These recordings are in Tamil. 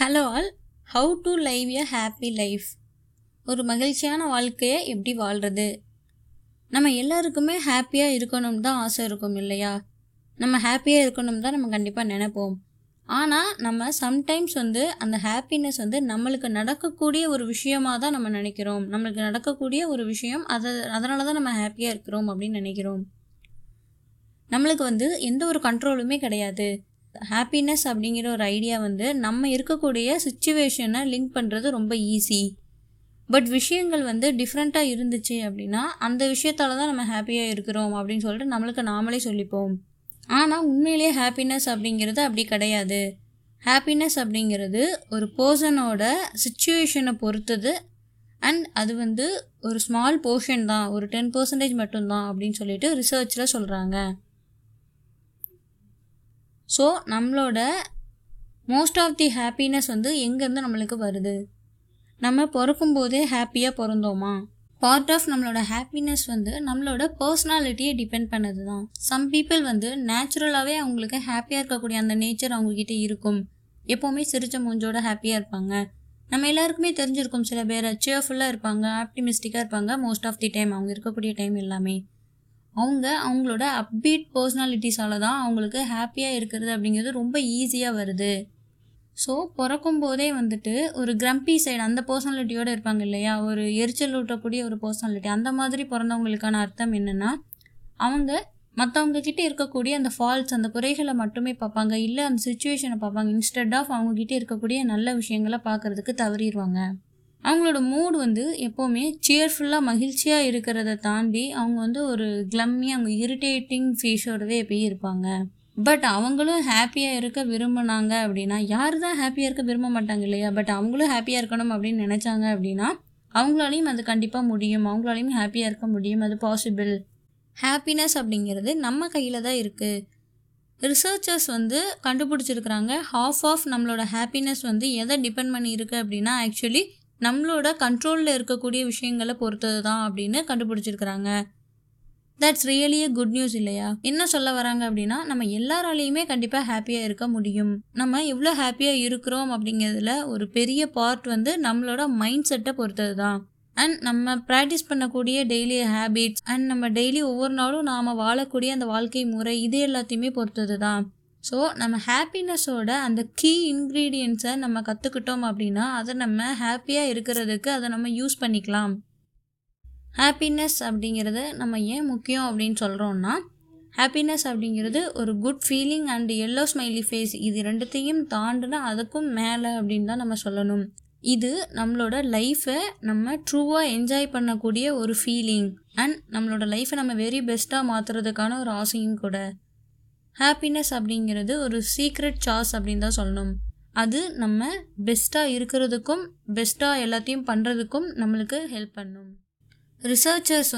Hello all, how to live a happy life. ஒரு மகிழ்ச்சியான வாழ்க்கையை எப்படி வாழ்கிறது? நம்ம எல்லாருக்குமே ஹாப்பியாக இருக்கணும்னு தான் ஆசை இருக்கும் இல்லையா? நம்ம ஹாப்பியாக இருக்கணும் தான் நம்ம கண்டிப்பாக நினைப்போம். ஆனால் நம்ம சம்டைம்ஸ் அந்த ஹாப்பினஸ் நம்மளுக்கு நடக்கக்கூடிய ஒரு விஷயமாக தான் நம்ம நினைக்கிறோம். நம்மளுக்கு நடக்கக்கூடிய ஒரு விஷயம் அதனால தான் நம்ம ஹாப்பியாக இருக்கிறோம் அப்படின்னு நினைக்கிறோம். நம்மளுக்கு எந்த ஒரு கண்ட்ரோலுமே கிடையாது. ஹாப்பினஸ் அப்படிங்கிற ஒரு ஐடியா நம்ம இருக்கக்கூடிய சுச்சுவேஷனை லிங்க் பண்ணுறது ரொம்ப ஈஸி. பட் விஷயங்கள் டிஃப்ரெண்ட்டாக இருந்துச்சு அப்படின்னா அந்த விஷயத்தால தான் நம்ம ஹாப்பியாக இருக்கிறோம் அப்படின்னு சொல்லிட்டு நம்மளுக்கு நாமளே சொல்லிப்போம். ஆனால் உண்மையிலேயே ஹாப்பினஸ் அப்படிங்கிறது அப்படி கிடையாது. ஹாப்பினஸ் அப்படிங்கிறது ஒரு பர்சனோட சுச்சுவேஷனை பொறுத்தது. அண்ட் அது ஒரு ஸ்மால் போர்ஷன் தான், ஒரு 10% மட்டும்தான் அப்படின்னு சொல்லிட்டு ரிசர்ச்சில் சொல்கிறாங்க. ஸோ நம்மளோட மோஸ்ட் ஆஃப் தி ஹாப்பினஸ் எங்கேருந்து நம்மளுக்கு வருது? நம்ம பிறக்கும்போதே ஹாப்பியாக பிறந்தோமா? பார்ட் ஆஃப் நம்மளோட ஹாப்பினஸ் நம்மளோட பர்சனாலிட்டியை டிபெண்ட் பண்ணது தான். சம் பீப்புள் நேச்சுரலாகவே அவங்களுக்கு ஹாப்பியாக இருக்கக்கூடிய அந்த நேச்சர் அவங்கக்கிட்ட இருக்கும். எப்போவுமே சிரிச்ச மூஞ்சோட ஹாப்பியாக இருப்பாங்க. நம்ம எல்லாருக்குமே தெரிஞ்சிருக்கும், சில பேர் சேர்ஃபுல்லாக இருப்பாங்க, ஆப்டிமிஸ்டிக்காக இருப்பாங்க. மோஸ்ட் ஆஃப் தி டைம் அவங்க இருக்கக்கூடிய டைம் எல்லாமே அவங்களோட அப்பீட் பர்சனாலிட்டிஸால தான் அவங்களுக்கு ஹாப்பியாக இருக்கிறது அப்படிங்கிறது ரொம்ப ஈஸியாக வருது. ஸோ பிறக்கும் போதே ஒரு கிரம்பி சைடு அந்த பர்சனாலிட்டியோடு இருப்பாங்க இல்லையா, ஒரு எரிச்சல் ஊட்டக்கூடிய ஒரு பர்சனாலிட்டி. அந்த மாதிரி பிறந்தவங்களுக்கான அர்த்தம் என்னென்னா, அவங்க மற்றவங்கக்கிட்ட இருக்கக்கூடிய அந்த ஃபால்ட்ஸ், அந்த குறைகளை மட்டுமே பார்ப்பாங்க, இல்லை அந்த சுச்சுவேஷனை பார்ப்பாங்க. இன்ஸ்டெட் ஆஃப் அவங்கக்கிட்ட இருக்கக்கூடிய நல்ல விஷயங்களை பார்க்குறதுக்கு தவறிடுவாங்க. அவங்களோட மூடு எப்போவுமே சியர்ஃபுல்லாக மகிழ்ச்சியாக இருக்கிறத தாண்டி அவங்க ஒரு க்ளம்மி, அவங்க இரிட்டேட்டிங் ஃபேஸோடவே எப்பயும் இருப்பாங்க. பட் அவங்களும் ஹாப்பியாக இருக்க விரும்பினாங்க அப்படின்னா, யார் தான் ஹாப்பியாக இருக்க விரும்ப மாட்டாங்க இல்லையா, பட் அவங்களும் ஹாப்பியாக இருக்கணும் அப்படின்னு நினச்சாங்க அப்படின்னா அவங்களாலையும் அது கண்டிப்பாக முடியும். அவங்களாலையும் ஹாப்பியாக இருக்க முடியும். அது பாசிபிள். ஹாப்பினஸ் அப்படிங்கிறது நம்ம கையில் தான் இருக்குது. ரிசர்ச்சர்ஸ் கண்டுபிடிச்சிருக்கிறாங்க, ஹாஃப் ஆஃப் நம்மளோட ஹாப்பினஸ் எதை டிபெண்ட் பண்ணி இருக்குது அப்படின்னா ஆக்சுவலி நம்மளோட கண்ட்ரோலில் இருக்கக்கூடிய விஷயங்களை பொறுத்தது தான் அப்படின்னு கண்டுபிடிச்சிருக்கிறாங்க. That's really a good news இல்லையா? என்ன சொல்ல வராங்க அப்படின்னா, நம்ம எல்லாராலையுமே கண்டிப்பாக ஹாப்பியாக இருக்க முடியும். நம்ம எவ்வளோ ஹாப்பியாக இருக்கிறோம் அப்படிங்கிறதுல ஒரு பெரிய பார்ட் நம்மளோட மைண்ட் செட்டை பொறுத்தது தான். அண்ட் நம்ம ப்ராக்டிஸ் பண்ணக்கூடிய டெய்லி ஹேபிட்ஸ் அண்ட் நம்ம டெய்லி ஒவ்வொரு நாளும் நாம் வாழக்கூடிய அந்த வாழ்க்கை முறை, இது எல்லாத்தையுமே பொறுத்தது தான். ஸோ நம்ம ஹாப்பினஸோட அந்த கீ இன்க்ரீடியன்ஸை நம்ம கற்றுக்கிட்டோம் அப்படின்னா அதை நம்ம ஹாப்பியாக இருக்கிறதுக்கு அதை நம்ம யூஸ் பண்ணிக்கலாம். ஹாப்பினஸ் அப்படிங்கிறது நம்ம ஏன் முக்கியம் அப்படின்னு சொல்கிறோன்னா, ஹாப்பினஸ் அப்படிங்கிறது ஒரு good feeling and yellow smiley face, இது ரெண்டுத்தையும் தாண்டினா அதுக்கும் மேலே அப்படின்னு தான் நம்ம சொல்லணும். இது நம்மளோட லைஃப்பை நம்ம ட்ரூவாக என்ஜாய் பண்ணக்கூடிய ஒரு ஃபீலிங் அண்ட் நம்மளோட லைஃப்பை நம்ம வெரி பெஸ்ட்டாக மாற்றுறதுக்கான ஒரு ஆசையும் கூட. ஹாப்பினஸ் அப்படிங்கிறது ஒரு சீக்ரெட் சாய்ஸ் அப்படின்னு தான் சொல்லணும். அது நம்ம பெஸ்ட்டாக இருக்கிறதுக்கும் பெஸ்ட்டாக எல்லாத்தையும் பண்ணுறதுக்கும் நம்மளுக்கு ஹெல்ப் பண்ணும். ரிசர்ச்சர்ஸ்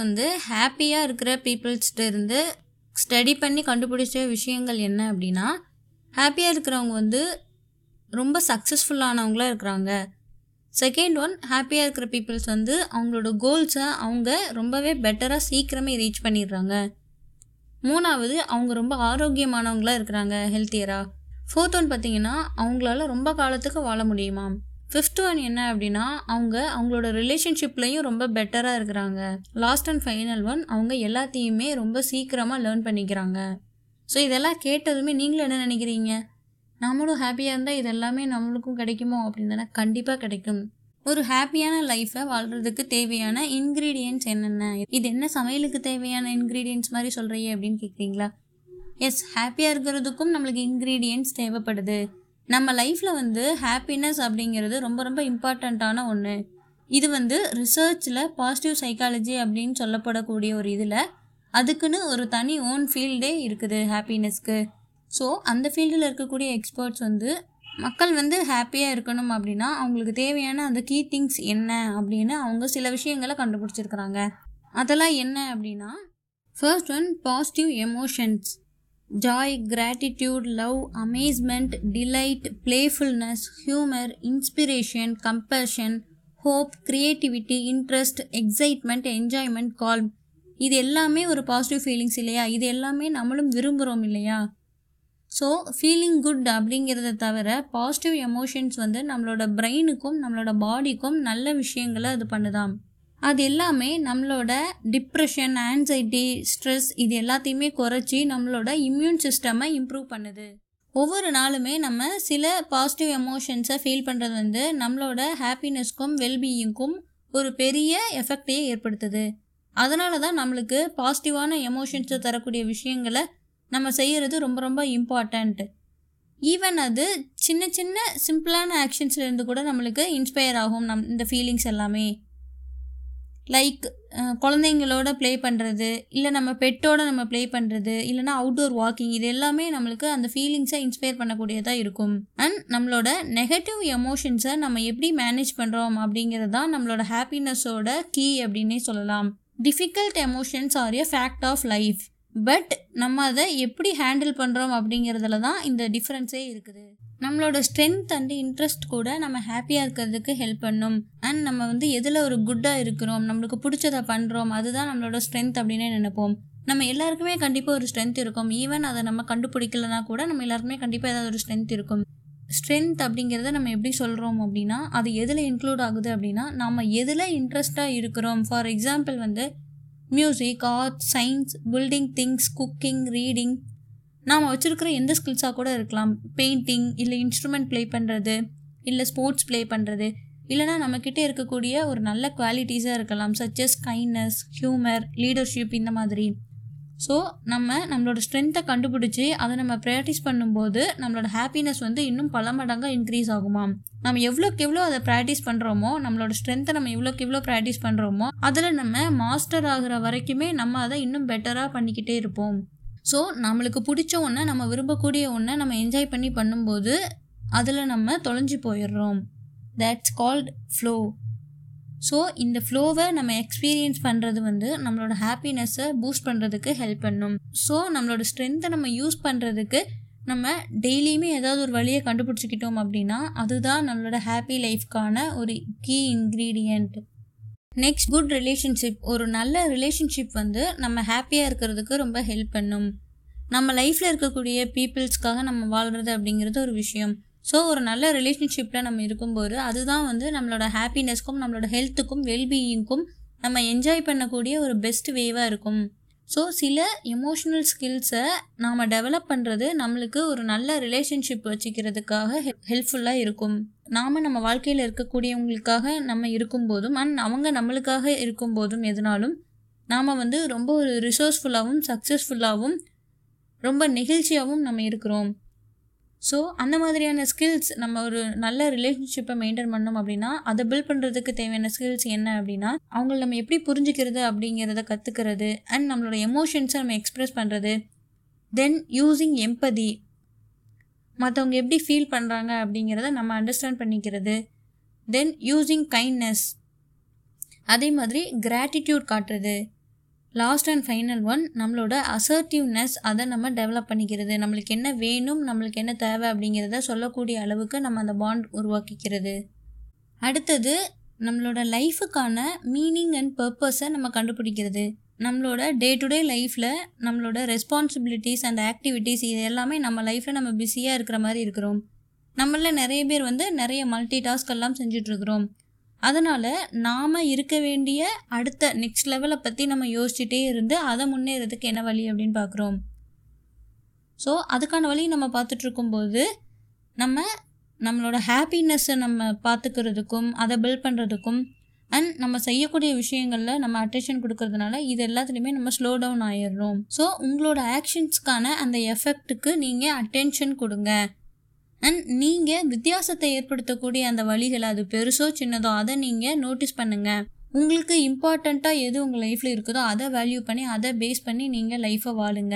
ஹாப்பியாக இருக்கிற பீப்புள்ஸ்கிட்டேருந்து ஸ்டடி பண்ணி கண்டுபிடிச்ச விஷயங்கள் என்ன அப்படின்னா, ஹாப்பியாக இருக்கிறவங்க ரொம்ப சக்ஸஸ்ஃபுல்லானவங்களாக இருக்கிறாங்க. செகண்ட் ஒன், ஹாப்பியாக இருக்கிற பீப்புள்ஸ் அவங்களோட கோல்ஸை அவங்க ரொம்பவே பெட்டராக சீக்கிரமே ரீச் பண்ணிடுறாங்க. மூணாவது, அவங்க ரொம்ப ஆரோக்கியமானவங்களாக இருக்கிறாங்க, ஹெல்த்தியராக. ஃபோர்த் ஒன் பார்த்திங்கன்னா, அவங்களால ரொம்ப காலத்துக்கு வாழ முடியுமா. ஃபிஃப்த் ஒன் என்ன அப்படின்னா, அவங்களோட ரிலேஷன்ஷிப்லேயும் ரொம்ப பெட்டராக இருக்கிறாங்க. லாஸ்ட் அண்ட் ஃபைனல் ஒன், அவங்க எல்லாத்தையுமே ரொம்ப சீக்கிரமாக லேர்ன் பண்ணிக்கிறாங்க. ஸோ இதெல்லாம் கேட்டதுமே நீங்களும் என்ன நினைக்கிறீங்க? நம்மளும் ஹாப்பியாக இருந்தால் இதெல்லாமே நம்மளுக்கும் கிடைக்குமோ அப்படின்னா கண்டிப்பாக கிடைக்கும். ஒரு ஹாப்பியான லைஃப்பை வாழ்கிறதுக்கு தேவையான இன்க்ரீடியன்ட்ஸ் என்னென்ன? இது என்ன சமையலுக்கு தேவையான இன்க்ரீடியன்ட்ஸ் மாதிரி சொல்கிறீங்க அப்படின்னு கேட்குறீங்களா? எஸ், ஹாப்பியாக இருக்கிறதுக்கும் நம்மளுக்கு இன்க்ரீடியன்ட்ஸ் தேவைப்படுது. நம்ம லைஃப்பில் ஹாப்பினஸ் அப்படிங்கிறது ரொம்ப ரொம்ப இம்பார்ட்டண்ட்டான ஒன்று. இது ரிசர்ச்சில் பாசிட்டிவ் சைக்காலஜி அப்படின்னு சொல்லப்படக்கூடிய ஒரு இதில் அதுக்குன்னு ஒரு தனி ஓன் ஃபீல்டே இருக்குது ஹாப்பினஸ்க்கு. ஸோ அந்த ஃபீல்டில் இருக்கக்கூடிய எக்ஸ்பர்ட்ஸ் மக்கள் ஹாப்பியாக இருக்கணும் அப்படின்னா அவங்களுக்கு தேவையான அந்த கீ திங்ஸ் என்ன அப்படின்னு அவங்க சில விஷயங்களை கண்டுபிடிச்சிருக்கிறாங்க. அதெல்லாம் என்ன அப்படின்னா, first one positive emotions, joy, gratitude, love, amazement, delight, playfulness, humour, inspiration, compassion, hope, creativity, interest, excitement, enjoyment, calm. இது எல்லாமே ஒரு பாசிட்டிவ் ஃபீலிங்ஸ் இல்லையா? இது எல்லாமே நம்மளும் விரும்புகிறோம் இல்லையா? ஸோ ஃபீலிங் குட் அப்படிங்கிறத தவிர பாசிட்டிவ் எமோஷன்ஸ் வந்து நம்மளோட பிரெயினுக்கும் நம்மளோட பாடிக்கும் நல்ல விஷயங்களை அது பண்ணுதாம். அது எல்லாமே நம்மளோட டிப்ரெஷன், ஆன்சைட்டி, ஸ்ட்ரெஸ் இது எல்லாத்தையுமே குறைச்சி நம்மளோட இம்யூன் சிஸ்டமை இம்ப்ரூவ் பண்ணுது. ஒவ்வொரு நாளுமே நம்ம சில பாசிட்டிவ் எமோஷன்ஸை ஃபீல் பண்ணுறது வந்து நம்மளோட ஹாப்பினஸ்க்கும் வெல்பீயிங்க்கும் ஒரு பெரிய எஃபெக்டையே ஏற்படுத்துது. அதனால தான் நம்மளுக்கு பாசிட்டிவான எமோஷன்ஸை தரக்கூடிய விஷயங்களை நம்ம செய்கிறது ரொம்ப ரொம்ப இம்பார்ட்டண்ட். ஈவன் அது சின்ன சின்ன சிம்பிளான ஆக்ஷன்ஸ்லேருந்து கூட நம்மளுக்கு இன்ஸ்பயர் ஆகும் இந்த ஃபீலிங்ஸ் எல்லாமே. லைக் குழந்தைங்களோட ப்ளே பண்ணுறது, இல்லை நம்ம பெட்டோட நம்ம ப்ளே பண்ணுறது, இல்லைனா அவுட்டோர் வாக்கிங், இது எல்லாமே நம்மளுக்கு அந்த ஃபீலிங்ஸை இன்ஸ்பயர் பண்ணக்கூடியதாக இருக்கும். அண்ட் நம்மளோட நெகட்டிவ் எமோஷன்ஸை நம்ம எப்படி மேனேஜ் பண்ணுறோம் அப்படிங்கிறது தான் நம்மளோட ஹாப்பினஸோட கீ அப்படின்னே சொல்லலாம். Difficult emotions are a fact of life, but நம்ம அதை எப்படி ஹேண்டில் பண்ணுறோம் அப்படிங்கிறதுல தான் இந்த டிஃப்ரென்ஸே இருக்குது. நம்மளோட ஸ்ட்ரென்த் அண்ட் இன்ட்ரெஸ்ட் கூட நம்ம ஹாப்பியாக இருக்கிறதுக்கு ஹெல்ப் பண்ணும். அண்ட் நம்ம வந்து எதில் ஒரு குட்டாக இருக்கிறோம், நம்மளுக்கு பிடிச்சதை பண்ணுறோம், அதுதான் நம்மளோட ஸ்ட்ரென்த் அப்படின்னே நினைப்போம். நம்ம எல்லாருக்குமே கண்டிப்பாக ஒரு ஸ்ட்ரென்த் இருக்கும். ஈவன் அதை நம்ம கண்டுபிடிக்கலனா கூட நம்ம எல்லாருக்குமே கண்டிப்பாக ஏதாவது ஒரு ஸ்ட்ரென்த் இருக்கும். ஸ்ட்ரென்த் அப்படிங்கிறத நம்ம எப்படி சொல்கிறோம் அப்படின்னா, அது எதில் இன்க்ளூட் ஆகுது அப்படின்னா, நம்ம எதில் இன்ட்ரெஸ்டாக இருக்கிறோம். ஃபார் எக்ஸாம்பிள் வந்து music, art, science, building things, cooking, reading, நாம் வச்சுருக்கிற எந்த ஸ்கில்ஸாக கூட இருக்கலாம். பெயிண்டிங், இல்லை இன்ஸ்ட்ருமெண்ட் ப்ளே பண்ணுறது, இல்லை ஸ்போர்ட்ஸ் ப்ளே பண்ணுறது, இல்லைனா நம்மக்கிட்ட இருக்கக்கூடிய ஒரு நல்ல குவாலிட்டிஸாக இருக்கலாம். சச்சஸ் கைண்ட்னஸ், ஹியூமர், லீடர்ஷிப், இந்த மாதிரி. ஸோ நம்ம நம்மளோட ஸ்ட்ரென்த்தை கண்டுபிடிச்சி அதை நம்ம ப்ராக்டிஸ் பண்ணும்போது நம்மளோட ஹாப்பினஸ் வந்து இன்னும் பல மடங்காக இன்க்ரீஸ் ஆகுமாம். நம்ம எவ்வளோக்கு எவ்வளோ அதை ப்ராக்டிஸ் பண்ணுறோமோ, நம்மளோட ஸ்ட்ரென்த்தை நம்ம எவ்வளோக்கு எவ்வளோ ப்ராக்டிஸ் பண்ணுறோமோ, அதில் நம்ம மாஸ்டர் ஆகிற வரைக்குமே நம்ம அதை இன்னும் பெட்டராக பண்ணிக்கிட்டே இருப்போம். ஸோ நம்மளுக்கு பிடிச்ச ஒன்று, நம்ம விரும்பக்கூடிய ஒன்று நம்ம என்ஜாய் பண்ணி பண்ணும்போது அதில் நம்ம தொலைஞ்சி போயிடுறோம். That's called flow. ஸோ இந்த ஃப்ளோவை நம்ம எக்ஸ்பீரியன்ஸ் பண்ணுறது வந்து நம்மளோட ஹாப்பினஸை பூஸ்ட் பண்ணுறதுக்கு ஹெல்ப் பண்ணும். ஸோ நம்மளோட ஸ்ட்ரென்த்தை நம்ம யூஸ் பண்ணுறதுக்கு நம்ம டெய்லியுமே ஏதாவது ஒரு வழியை கண்டுபிடிச்சிக்கிட்டோம் அப்படின்னா அதுதான் நம்மளோட ஹாப்பி லைஃப்க்கான ஒரு key ingredient. Next, good relationship. ஒரு நல்ல ரிலேஷன்ஷிப் வந்து நம்ம ஹாப்பியாக இருக்கிறதுக்கு ரொம்ப ஹெல்ப் பண்ணும். நம்ம லைஃப்பில் இருக்கக்கூடிய பீப்புள்ஸ்க்காக நம்ம வாழ்கிறது அப்படிங்கிறது ஒரு விஷயம். ஸோ ஒரு நல்ல ரிலேஷன்ஷிப்பில் நம்ம இருக்கும்போது அதுதான் வந்து நம்மளோட ஹாப்பினஸ்க்கும் நம்மளோட ஹெல்த்துக்கும் வெல்பீயிங்க்கும் நம்ம என்ஜாய் பண்ணக்கூடிய ஒரு பெஸ்ட் வேவாக இருக்கும். ஸோ சில எமோஷ்னல் ஸ்கில்ஸை நாம் டெவலப் பண்ணுறது நம்மளுக்கு ஒரு நல்ல ரிலேஷன்ஷிப் வச்சுக்கிறதுக்காக ஹெல்ப்ஃபுல்லாக இருக்கும். நாம் நம்ம வாழ்க்கையில் இருக்கக்கூடியவங்களுக்காக நம்ம இருக்கும்போதும் அண்ட் அவங்க நம்மளுக்காக இருக்கும்போதும் எதுனாலும் நாம் வந்து ரொம்ப ஒரு ரிசோர்ஸ்ஃபுல்லாகவும் சக்ஸஸ்ஃபுல்லாகவும் ரொம்ப நெகிழ்ச்சியாகவும் நம்ம இருக்கிறோம். ஸோ அந்த மாதிரியான ஸ்கில்ஸ் நம்ம ஒரு நல்ல ரிலேஷன்ஷிப்பை மெயின்டைன் பண்ணோம் அப்படின்னா அதை பில்ட் பண்ணுறதுக்கு தேவையான ஸ்கில்ஸ் என்ன அப்படின்னா, அவங்கள நம்ம எப்படி புரிஞ்சுக்கிறது அப்படிங்கிறத கற்றுக்கிறது, அண்ட் நம்மளோட எமோஷன்ஸை நம்ம எக்ஸ்ப்ரெஸ் பண்ணுறது, தென் யூஸிங் எம்பதி, மற்றவங்க எப்படி ஃபீல் பண்ணுறாங்க அப்படிங்கிறத நம்ம அண்டர்ஸ்டாண்ட் பண்ணிக்கிறது, தென் யூஸிங் கைண்ட்னஸ், அதே மாதிரி கிராட்டிடியூட் காட்டுறது, லாஸ்ட் அண்ட் ஃபைனல் ஒன் நம்மளோட அசர்ட்டிவ்னஸ், அதை நம்ம டெவலப் பண்ணிக்கிறது. நம்மளுக்கு என்ன வேணும், நம்மளுக்கு என்ன தேவை அப்படிங்கிறத சொல்லக்கூடிய அளவுக்கு நம்ம அந்த பாண்ட் உருவாக்கிக்கிறது. அடுத்தது நம்மளோட லைஃபுக்கான மீனிங் அண்ட் பர்பஸை நம்ம கண்டுபிடிக்கிறது. நம்மளோட டே டு டே லைஃப்பில் நம்மளோட ரெஸ்பான்சிபிலிட்டிஸ் அண்ட் ஆக்டிவிட்டீஸ் இது எல்லாமே நம்ம லைஃப்பில் நம்ம பிஸியாக இருக்கிற மாதிரி இருக்கிறோம். நம்மள நிறைய பேர் வந்து நிறைய மல்டி டாஸ்க் எல்லாம் செஞ்சிட்ருக்கிறோம். அதனால் நாம் இருக்க வேண்டிய அடுத்த நெக்ஸ்ட் லெவலை பற்றி நம்ம யோசிச்சுட்டே இருந்து அதை முன்னேறதுக்கு என்ன வழி அப்படின்னு பார்க்குறோம். ஸோ அதுக்கான வழி நம்ம பார்த்துட்ருக்கும்போது நம்ம நம்மளோட ஹாப்பினஸ்ஸை நம்ம பார்த்துக்கிறதுக்கும் அதை பில்ட் பண்ணுறதுக்கும் அண்ட் நம்ம செய்யக்கூடிய விஷயங்களில் நம்ம அட்டென்ஷன் கொடுக்கறதுனால இது எல்லாத்துலேயுமே நம்ம ஸ்லோ டவுன் ஆயிடுறோம். ஸோ உங்களோட ஆக்ஷன்ஸ்க்கான அந்த எஃபெக்ட்டுக்கு நீங்கள் அட்டென்ஷன் கொடுங்க. அண்ட் நீங்கள் வித்தியாசத்தை ஏற்படுத்தக்கூடிய அந்த வழிகளை, அது பெருசோ சின்னதோ, அதை நீங்கள் நோட்டீஸ் பண்ணுங்கள். உங்களுக்கு இம்பார்ட்டண்ட்டாக எது உங்கள் லைஃப்பில் இருக்குதோ அதை வேல்யூ பண்ணி அதை பேஸ் பண்ணி நீங்கள் லைஃப்பை வாழுங்க.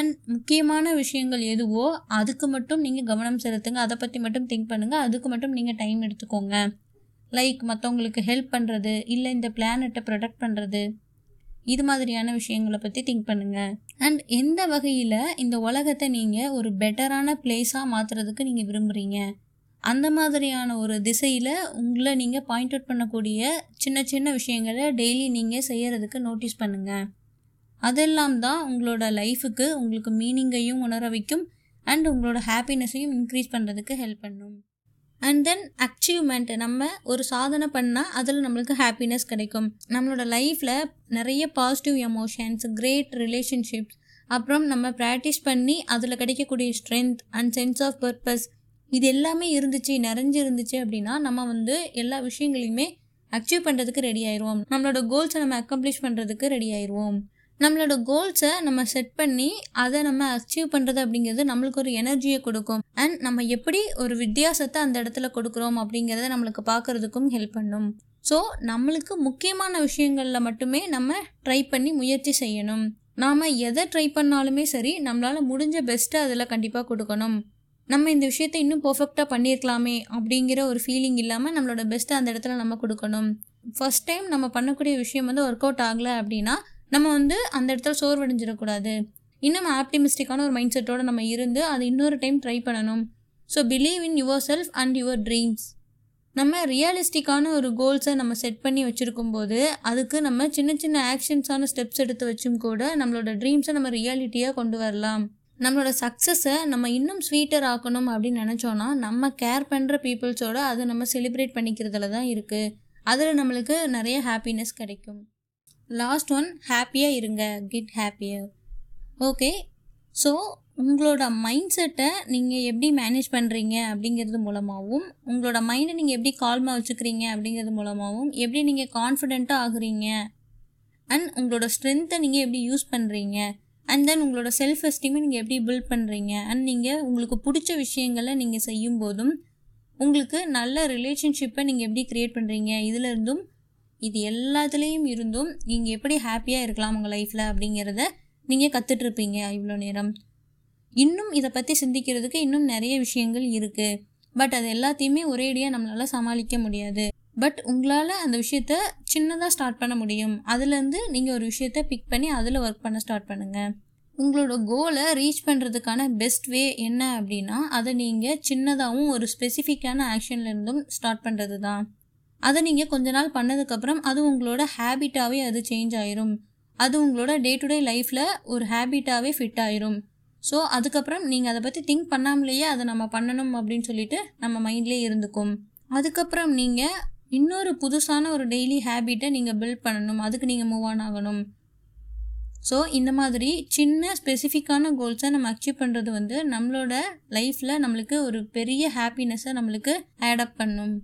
அண்ட் முக்கியமான விஷயங்கள் எதுவோ அதுக்கு மட்டும் நீங்கள் கவனம் செலுத்துங்க. அதை பற்றி மட்டும் திங்க் பண்ணுங்கள். அதுக்கு மட்டும் நீங்கள் டைம் எடுத்துக்கோங்க. லைக் மற்றவங்களுக்கு ஹெல்ப் பண்ணுறது, இல்லை இந்த பிளானட்டை ப்ரொடெக்ட் பண்ணுறது, இது மாதிரியான விஷயங்களை பற்றி திங்க் பண்ணுங்கள். அண்ட் எந்த வகையில் இந்த உலகத்தை நீங்கள் ஒரு பெட்டரான பிளேஸாக மாற்றுறதுக்கு நீங்கள் விரும்புகிறீங்க, அந்த மாதிரியான ஒரு திசையில் உங்களை நீங்கள் பாயிண்ட் அவுட் பண்ணக்கூடிய சின்ன சின்ன விஷயங்களை டெய்லி நீங்கள் செய்கிறதுக்கு நோட்டீஸ் பண்ணுங்கள். அதெல்லாம் தான் உங்களோட லைஃபுக்கு உங்களுக்கு மீனிங்கையும் உணர வைக்கும் அண்ட் உங்களோட ஹாப்பினஸையும் இன்க்ரீஸ் பண்ணுறதுக்கு ஹெல்ப் பண்ணும். அண்ட் தென் அச்சீவ்மெண்ட், நம்ம ஒரு சாதனை பண்ணால் அதில் நம்மளுக்கு ஹாப்பினஸ் கிடைக்கும். நம்மளோட லைஃப்பில் நிறைய பாசிட்டிவ் எமோஷன்ஸ், கிரேட் ரிலேஷன்ஷிப்ஸ், அப்புறம் நம்ம ப்ராக்டிஸ் பண்ணி அதில் கிடைக்கக்கூடிய strength and sense of purpose, இது எல்லாமே இருந்துச்சு, நிறைஞ்சிருந்துச்சு அப்படின்னா நம்ம வந்து எல்லா விஷயங்களையுமே அச்சீவ் பண்ணுறதுக்கு ரெடி ஆயிடுவோம். நம்மளோட கோல்ஸை நம்ம அக்கம்ப்ளிஷ் பண்ணுறதுக்கு ரெடி ஆயிடுவோம். நம்மளோட கோல்ஸை நம்ம செட் பண்ணி அதை நம்ம அச்சீவ் பண்ணுறது அப்படிங்கிறது நம்மளுக்கு ஒரு எனர்ஜியை கொடுக்கும். அண்ட் நம்ம எப்படி ஒரு வித்தியாசத்தை அந்த இடத்துல கொடுக்குறோம் அப்படிங்கிறத நம்மளுக்கு பார்க்குறதுக்கும் ஹெல்ப் பண்ணும். ஸோ நம்மளுக்கு முக்கியமான விஷயங்களில் மட்டுமே நம்ம ட்ரை பண்ணி முயற்சி செய்யணும். நாம் எதை ட்ரை பண்ணாலுமே சரி, நம்மளால் முடிஞ்ச பெஸ்ட்டை அதில் கண்டிப்பாக கொடுக்கணும். நம்ம இந்த விஷயத்தை இன்னும் பர்ஃபெக்டாக பண்ணியிருக்கலாமே அப்படிங்கிற ஒரு ஃபீலிங் இல்லாமல் நம்மளோட பெஸ்ட்டை அந்த இடத்துல நம்ம கொடுக்கணும். ஃபஸ்ட் டைம் நம்ம பண்ணக்கூடிய விஷயம் வந்து ஒர்க் அவுட் ஆகலை அப்படின்னா நம்ம வந்து அந்த இடத்துல சோர்வடைஞ்சிடக்கூடாது. இன்னும் ஆப்டிமிஸ்டிக்கான ஒரு மைண்ட் செட்டோடு நம்ம இருந்து அது இன்னொரு டைம் ட்ரை பண்ணணும். So believe in yourself and your dreams. நம்ம ரியலிஸ்டிக்கான ஒரு கோல்ஸை நம்ம செட் பண்ணி வச்சுருக்கும் போது அதுக்கு நம்ம சின்ன சின்ன ஆக்ஷன்ஸான ஸ்டெப்ஸ் எடுத்து வச்சும் கூட நம்மளோட ட்ரீம்ஸை நம்ம ரியாலிட்டியாக கொண்டு வரலாம். நம்மளோட சக்ஸஸை நம்ம இன்னும் ஸ்வீட்டர் ஆக்கணும் அப்படின்னு நினச்சோன்னா நம்ம கேர் பண்ணுற பீப்புள்ஸோட அதை நம்ம செலிப்ரேட் பண்ணிக்கிறதுல தான் இருக்குது. அதில் நம்மளுக்கு நிறைய ஹாப்பினஸ் கிடைக்கும். லாஸ்ட் ஒன், ஹாப்பியாக இருங்க, கெட் ஹாப்பியர். ஓகே, ஸோ உங்களோட மைண்ட் செட்டை நீங்கள் எப்படி மேனேஜ் பண்ணுறீங்க அப்படிங்கிறது மூலமாகவும், உங்களோட மைண்டை நீங்கள் எப்படி கால்மாக வச்சுக்கிறீங்க அப்படிங்கிறது மூலமாகவும், எப்படி நீங்கள் கான்ஃபிடென்ட்டாக ஆகுறீங்க, அண்ட் உங்களோட ஸ்ட்ரென்த்தை நீங்கள் எப்படி யூஸ் பண்ணுறீங்க, அண்ட் தென் உங்களோட செல்ஃப் எஸ்டீமை நீங்கள் எப்படி பில்ட் பண்ணுறீங்க, அண்ட் நீங்கள் உங்களுக்கு பிடிச்ச விஷயங்களை நீங்கள் செய்யும் போதும் உங்களுக்கு நல்ல ரிலேஷன்ஷிப்பை நீங்கள் எப்படி க்ரியேட் பண்ணுறீங்க, இதிலிருந்தும் இது எல்லாத்துலேயும் இருந்தும் நீங்கள் எப்படி ஹாப்பியாக இருக்கலாம் உங்கள் லைஃப்பில் அப்படிங்கிறத நீங்கள் கற்றுட்ருப்பீங்க இவ்வளோ நேரம். இன்னும் இதை பற்றி சிந்திக்கிறதுக்கு இன்னும் நிறைய விஷயங்கள் இருக்குது. பட் அது எல்லாத்தையுமே ஒரேடியாக நம்மளால் சமாளிக்க முடியாது. பட் உங்களால் அந்த விஷயத்த சின்னதாக ஸ்டார்ட் பண்ண முடியும். அதுலேருந்து நீங்கள் ஒரு விஷயத்த பிக் பண்ணி அதில் ஒர்க் பண்ண ஸ்டார்ட் பண்ணுங்கள். உங்களோட கோலை ரீச் பண்ணுறதுக்கான பெஸ்ட் வே என்ன அப்படின்னா அதை நீங்கள் சின்னதாகவும் ஒரு ஸ்பெசிஃபிக்கான ஆக்ஷன்லேருந்தும் ஸ்டார்ட் பண்ணுறது தான். அதை நீங்கள் கொஞ்ச நாள் பண்ணதுக்கப்புறம் அது உங்களோட ஹேபிட்டாகவே அது சேஞ்ச் ஆயிரும். அது உங்களோட டே டு டே லைஃப்பில் ஒரு ஹேபிட்டாகவே ஃபிட் ஆயிரும். ஸோ அதுக்கப்புறம் நீங்கள் அதை பற்றி திங்க் பண்ணாமலேயே அதை நம்ம பண்ணணும் அப்படின்னு சொல்லிட்டு நம்ம மைண்ட்லேயே இருந்துக்கும். அதுக்கப்புறம் நீங்கள் இன்னொரு புதுசான ஒரு டெய்லி ஹேபிட்டை நீங்கள் பில்ட் பண்ணணும். அதுக்கு நீங்கள் மூவ் ஆன் ஆகணும். ஸோ இந்த மாதிரி சின்ன ஸ்பெசிஃபிக்கான கோல்ஸை நம்ம அச்சீவ் பண்ணுறது வந்து நம்மளோட லைஃப்பில் நம்மளுக்கு ஒரு பெரிய ஹாப்பினஸை நம்மளுக்கு ஆட் அப் பண்ணும்.